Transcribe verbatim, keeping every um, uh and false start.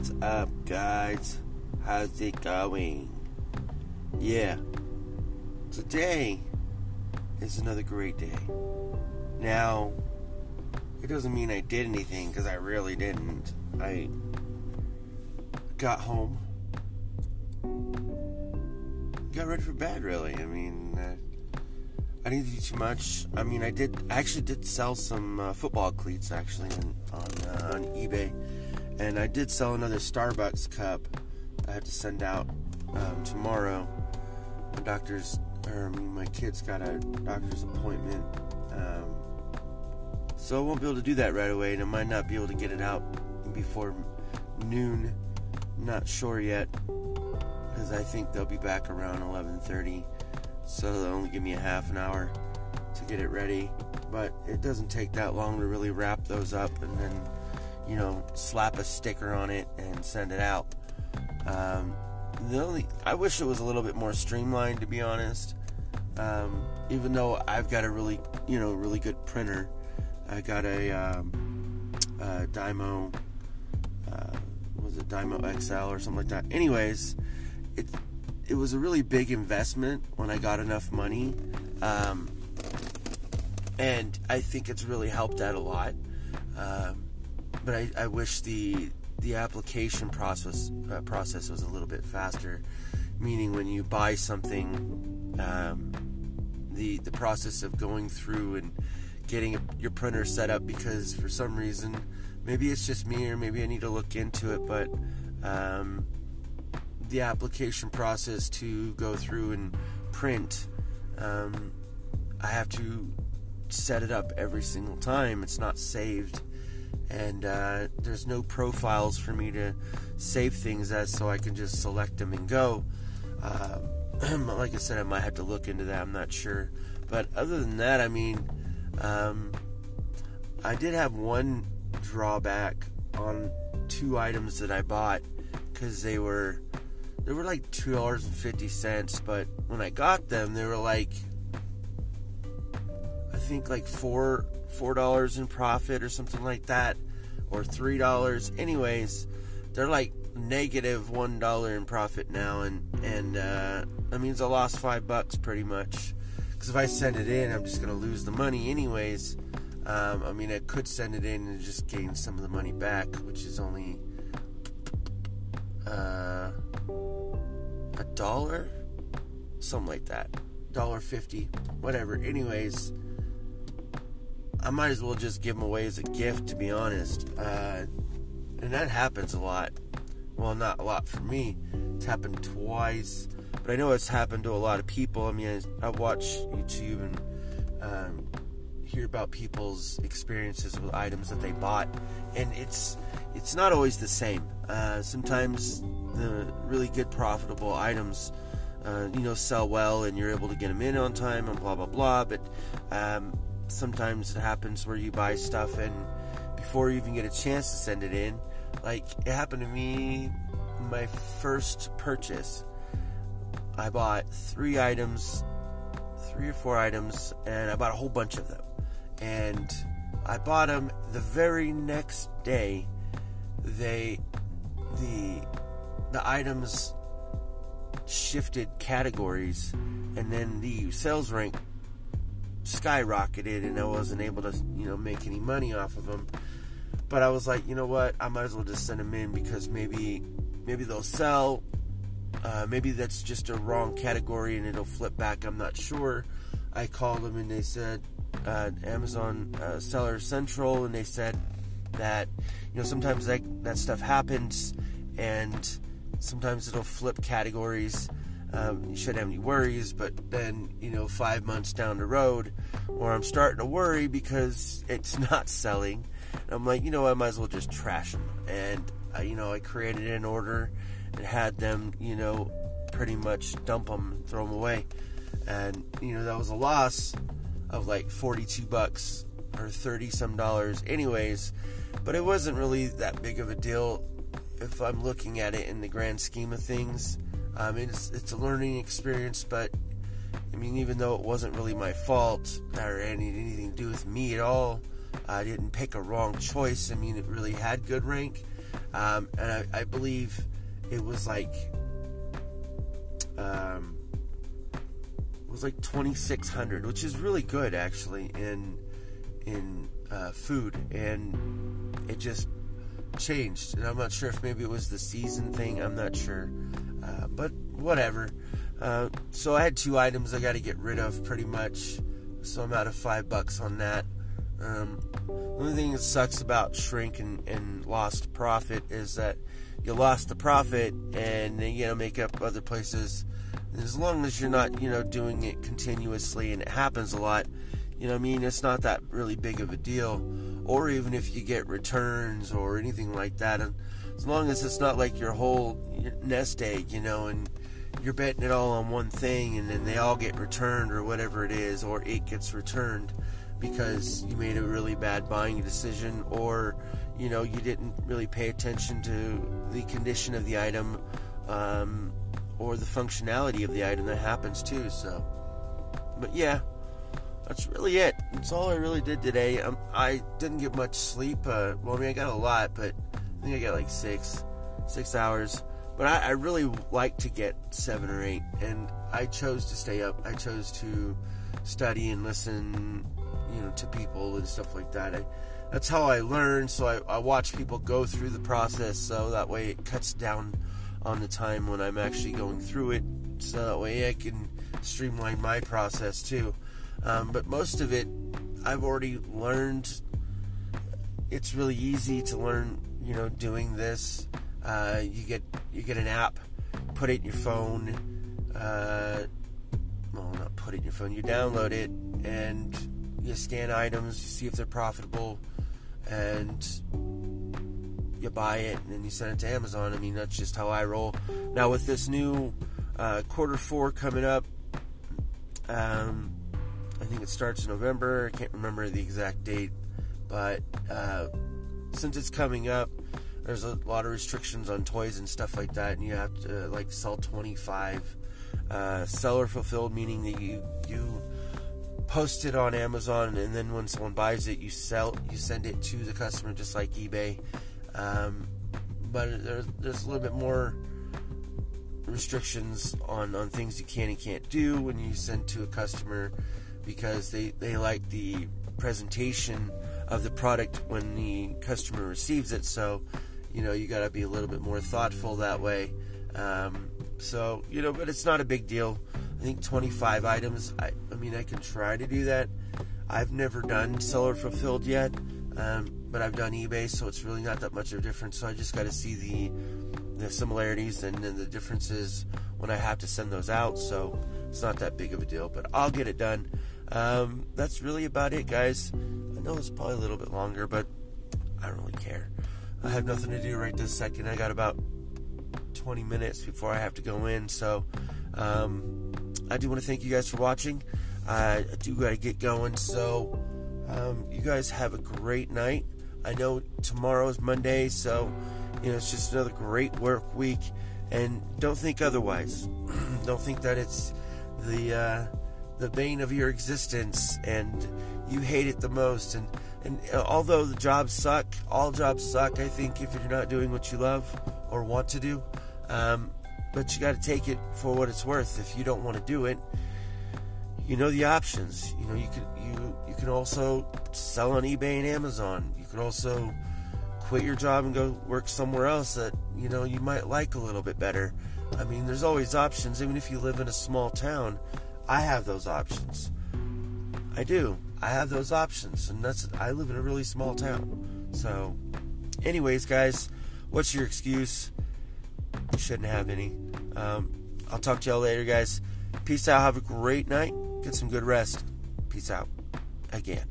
What's up, guys? How's it going? Yeah, today is another great day. Now, it doesn't mean I did anything, because I really didn't. I got home, got ready for bed, really. I mean, uh, I didn't do too much. I mean, I did, I actually did sell some uh, football cleats, actually, on, on, uh, on eBay. And I did sell another Starbucks cup I have to send out um, tomorrow. My doctor's, or my kid's got a doctor's appointment. Um, so I won't be able to do that right away, and I might not be able to get it out before noon. Not sure yet, because I think they'll be back around eleven thirty. So they'll only give me a half an hour to get it ready. But it doesn't take that long to really wrap those up and then, you know, slap a sticker on it and send it out. Um, the only, I wish it was a little bit more streamlined, to be honest. Um, even though I've got a really, you know, really good printer. I got a, um, a Dymo, uh, was it Dymo X L or something like that. Anyways, it, it was a really big investment when I got enough money. Um, and I think it's really helped out a lot. Um, But I, I wish the the application process uh, process was a little bit faster. Meaning, when you buy something, um, the the process of going through and getting a, your printer set up. Because for some reason, maybe it's just me, or maybe I need to look into it. But um, the application process to go through and print, um, I have to set it up every single time. It's not saved. And uh, there's no profiles for me to save things as, so I can just select them and go. Uh, like I said, I might have to look into that. I'm not sure. But other than that, I mean, um, I did have one drawback on two items that I bought, because they were they were like two dollars and fifty cents. But when I got them, they were like, I think like four. four dollars in profit or something like that, or three dollars. Anyways, they're like negative one dollar in profit now, and and uh that means I lost five bucks pretty much, because if I send it in, I'm just gonna lose the money anyways. um I mean, I could send it in and just gain some of the money back, which is only uh a dollar, something like that, dollar fifty, whatever. Anyways, I might as well just give them away as a gift, to be honest. Uh, and that happens a lot. Well, not a lot for me. It's happened twice. But I know it's happened to a lot of people. I mean, I, I watch YouTube and um, hear about people's experiences with items that they bought. And it's it's not always the same. Uh, sometimes the really good, profitable items, uh, you know, sell well, and you're able to get them in on time and blah, blah, blah. But Um, sometimes it happens where you buy stuff, and before you even get a chance to send it in, like it happened to me, my first purchase, I bought three items, three or four items, and I bought a whole bunch of them, and I bought them the very next day. They, the, the items shifted categories, and then the sales rank skyrocketed, and I wasn't able to, you know, make any money off of them. But I was like, you know what, I might as well just send them in, because maybe maybe they'll sell, uh, maybe that's just a wrong category and it'll flip back, I'm not sure. I called them and they said, uh, Amazon uh, Seller Central, and they said that, you know, sometimes that, that stuff happens, and sometimes it'll flip categories. Um, you shouldn't have any worries, but then, you know, five months down the road, or I'm starting to worry because it's not selling. And I'm like, you know, I might as well just trash them. And, uh, you know, I created an order and had them, you know, pretty much dump them, throw them away. And, you know, that was a loss of like forty-two bucks or thirty some dollars anyways. But it wasn't really that big of a deal if I'm looking at it in the grand scheme of things. Um, it's, it's a learning experience, but, I mean, even though it wasn't really my fault, or any, anything to do with me at all, I didn't pick a wrong choice. I mean, it really had good rank. Um, and I, I believe it was like, um, it was like twenty-six hundred, which is really good actually in, in, uh, food. And it just changed. And I'm not sure if maybe it was the season thing. I'm not sure. Uh, but whatever. Uh, so I had two items I got to get rid of pretty much. So I'm out of five bucks on that. Um, the only thing that sucks about shrink and, and lost profit is that you lost the profit and then you know make up other places. And as long as you're not, you know, doing it continuously and it happens a lot, you know what I mean, it's not that really big of a deal. Or even if you get returns or anything like that, and as long as it's not like your whole nest egg, you know, and you're betting it all on one thing and then they all get returned or whatever it is, or it gets returned because you made a really bad buying decision, or you know you didn't really pay attention to the condition of the item, um, or the functionality of the item. That happens too. So, but yeah, that's really it. That's all I really did today. Um, I didn't get much sleep. Uh, well, I mean, I got a lot, but I think I got like six, six hours. But I, I really like to get seven or eight, and I chose to stay up. I chose to study and listen, you know, to people and stuff like that. I, that's how I learn. So I, I watch people go through the process, so that way it cuts down on the time when I'm actually going through it, so that way I can streamline my process too. Um, but most of it I've already learned. It's really easy to learn, you know, doing this. Uh, you get you get an app, put it in your phone, uh, well not put it in your phone, you download it and you scan items, you see if they're profitable, and you buy it, and then you send it to Amazon. I mean, that's just how I roll. Now, with this new uh, quarter four coming up, um, I think it starts in November. I can't remember the exact date, but uh, since it's coming up, there's a lot of restrictions on toys and stuff like that, and you have to, uh, like, sell twenty-five. Uh, seller fulfilled, meaning that you... you post it on Amazon, and then when someone buys it, you sell, you send it to the customer, just like eBay. Um, but there's, there's a little bit more restrictions on, on things you can and can't do when you send to a customer, because they, they like the presentation of the product when the customer receives it. So, you know, you got to be a little bit more thoughtful that way. Um, so, you know, but it's not a big deal. I think twenty-five items, I, I mean, I can try to do that. I've never done seller fulfilled yet, um, but I've done eBay, so it's really not that much of a difference. So I just got to see the the similarities and, and the differences when I have to send those out. So it's not that big of a deal, but I'll get it done. Um, that's really about it, guys. I know it's probably a little bit longer, but I don't really care. I have nothing to do right this second. I got about twenty minutes before I have to go in, so... Um, I do want to thank you guys for watching. Uh, I do got to get going, so um, you guys have a great night. I know tomorrow is Monday, so you know it's just another great work week. And don't think otherwise. Don't think that it's the uh, the bane of your existence and you hate it the most. And and although the jobs suck, all jobs suck. I think if you're not doing what you love or want to do. Um, But you got to take it for what it's worth. If you don't want to do it, you know the options. You know you could you you can also sell on eBay and Amazon. You could also quit your job and go work somewhere else that you know you might like a little bit better. I mean, there's always options. Even if you live in a small town, I have those options. I do. I have those options, and that's I live in a really small town. So, anyways, guys, what's your excuse? You shouldn't have any. Um, I'll talk to y'all later, guys. Peace out. Have a great night. Get some good rest. Peace out. Again.